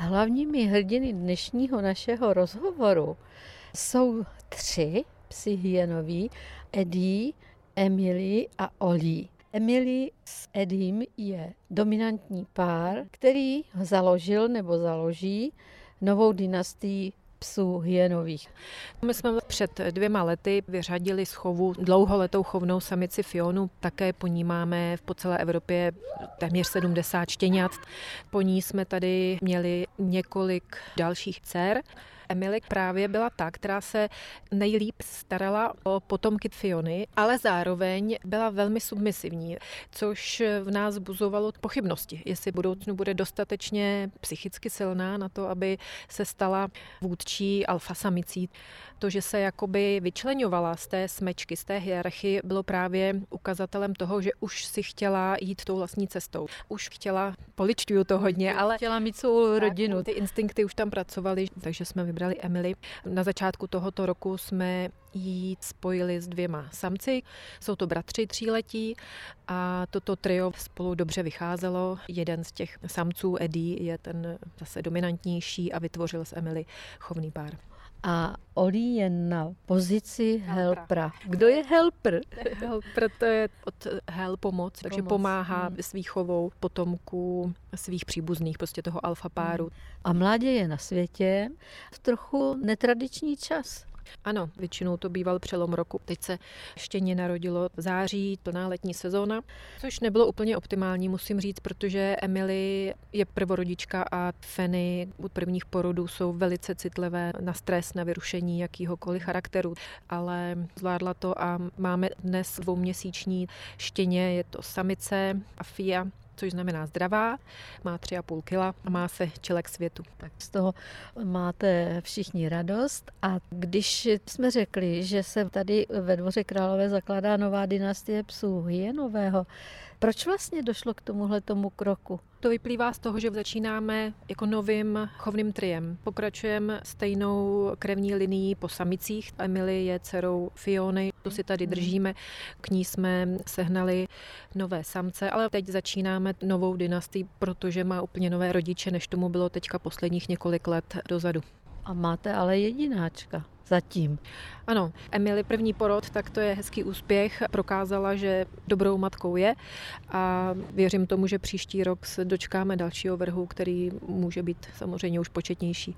Hlavními hrdiny dnešního našeho rozhovoru jsou tři psi hyenoví, Eddie, Emily a Oli. Emily s Eddiem je dominantní pár, který založil nebo založí novou dynastii psů hyenových. My jsme před 2 lety vyřadili z chovu dlouholetou chovnou samici Fionu. Také po ní máme po celé Evropě téměř 70 štěňat. Po ní jsme tady měli několik dalších dcer. Emilik právě byla ta, která se nejlíp starala o potomky Fiony, ale zároveň byla velmi submisivní, což v nás buzovalo pochybnosti, jestli v budoucnu bude dostatečně psychicky silná na to, aby se stala vůdčí alfasamicí. To, že se jakoby vyčleňovala z té smečky, z té hierarchie, bylo právě ukazatelem toho, že už si chtěla jít tou vlastní cestou. Už chtěla, poličťuju to hodně, ale chtěla mít svou rodinu. Ty instinkty už tam pracovaly, takže jsme vybrali Emily. Na začátku tohoto roku jsme ji spojili s 2 samci. Jsou to bratři 3letí a toto trio spolu dobře vycházelo. Jeden z těch samců, Eddie, je ten zase dominantnější a vytvořil s Emily chovný pár. A Oli je na pozici helpera. Kdo je helper? Helper to je od pomoc, takže pomáhá s výchovou potomků, svých příbuzných, prostě toho alfa páru. A mládě je na světě v trochu netradiční čas. Ano, většinou to býval přelom roku. Teď se štěně narodilo v září, plná letní sezóna, což nebylo úplně optimální, musím říct, protože Emily je prvorodička a feny od prvních porodů jsou velice citlivé na stres, na vyrušení jakýhokoliv charakteru, ale zvládla to a máme dnes 2měsíční štěně, je to samice Afia, což znamená zdravá, má 3,5 kila a má se čelek světu. Tak z toho máte všichni radost. A když jsme řekli, že se tady ve Dvoře Králové zakládá nová dynastie psů hyenového, proč vlastně došlo k tomuhletomu kroku? To vyplývá z toho, že začínáme jako novým chovným triem. Pokračujeme stejnou krevní linií po samicích. Emily je dcerou Fiony, to si tady držíme. K ní jsme sehnali nové samce, ale teď začínáme novou dynastii, protože má úplně nové rodiče, než tomu bylo teďka posledních několik let dozadu. A máte ale jedináčka. Zatím. Ano, Emily první porod, tak to je hezký úspěch. Prokázala, že dobrou matkou je a věřím tomu, že příští rok se dočkáme dalšího vrhu, který může být samozřejmě už početnější.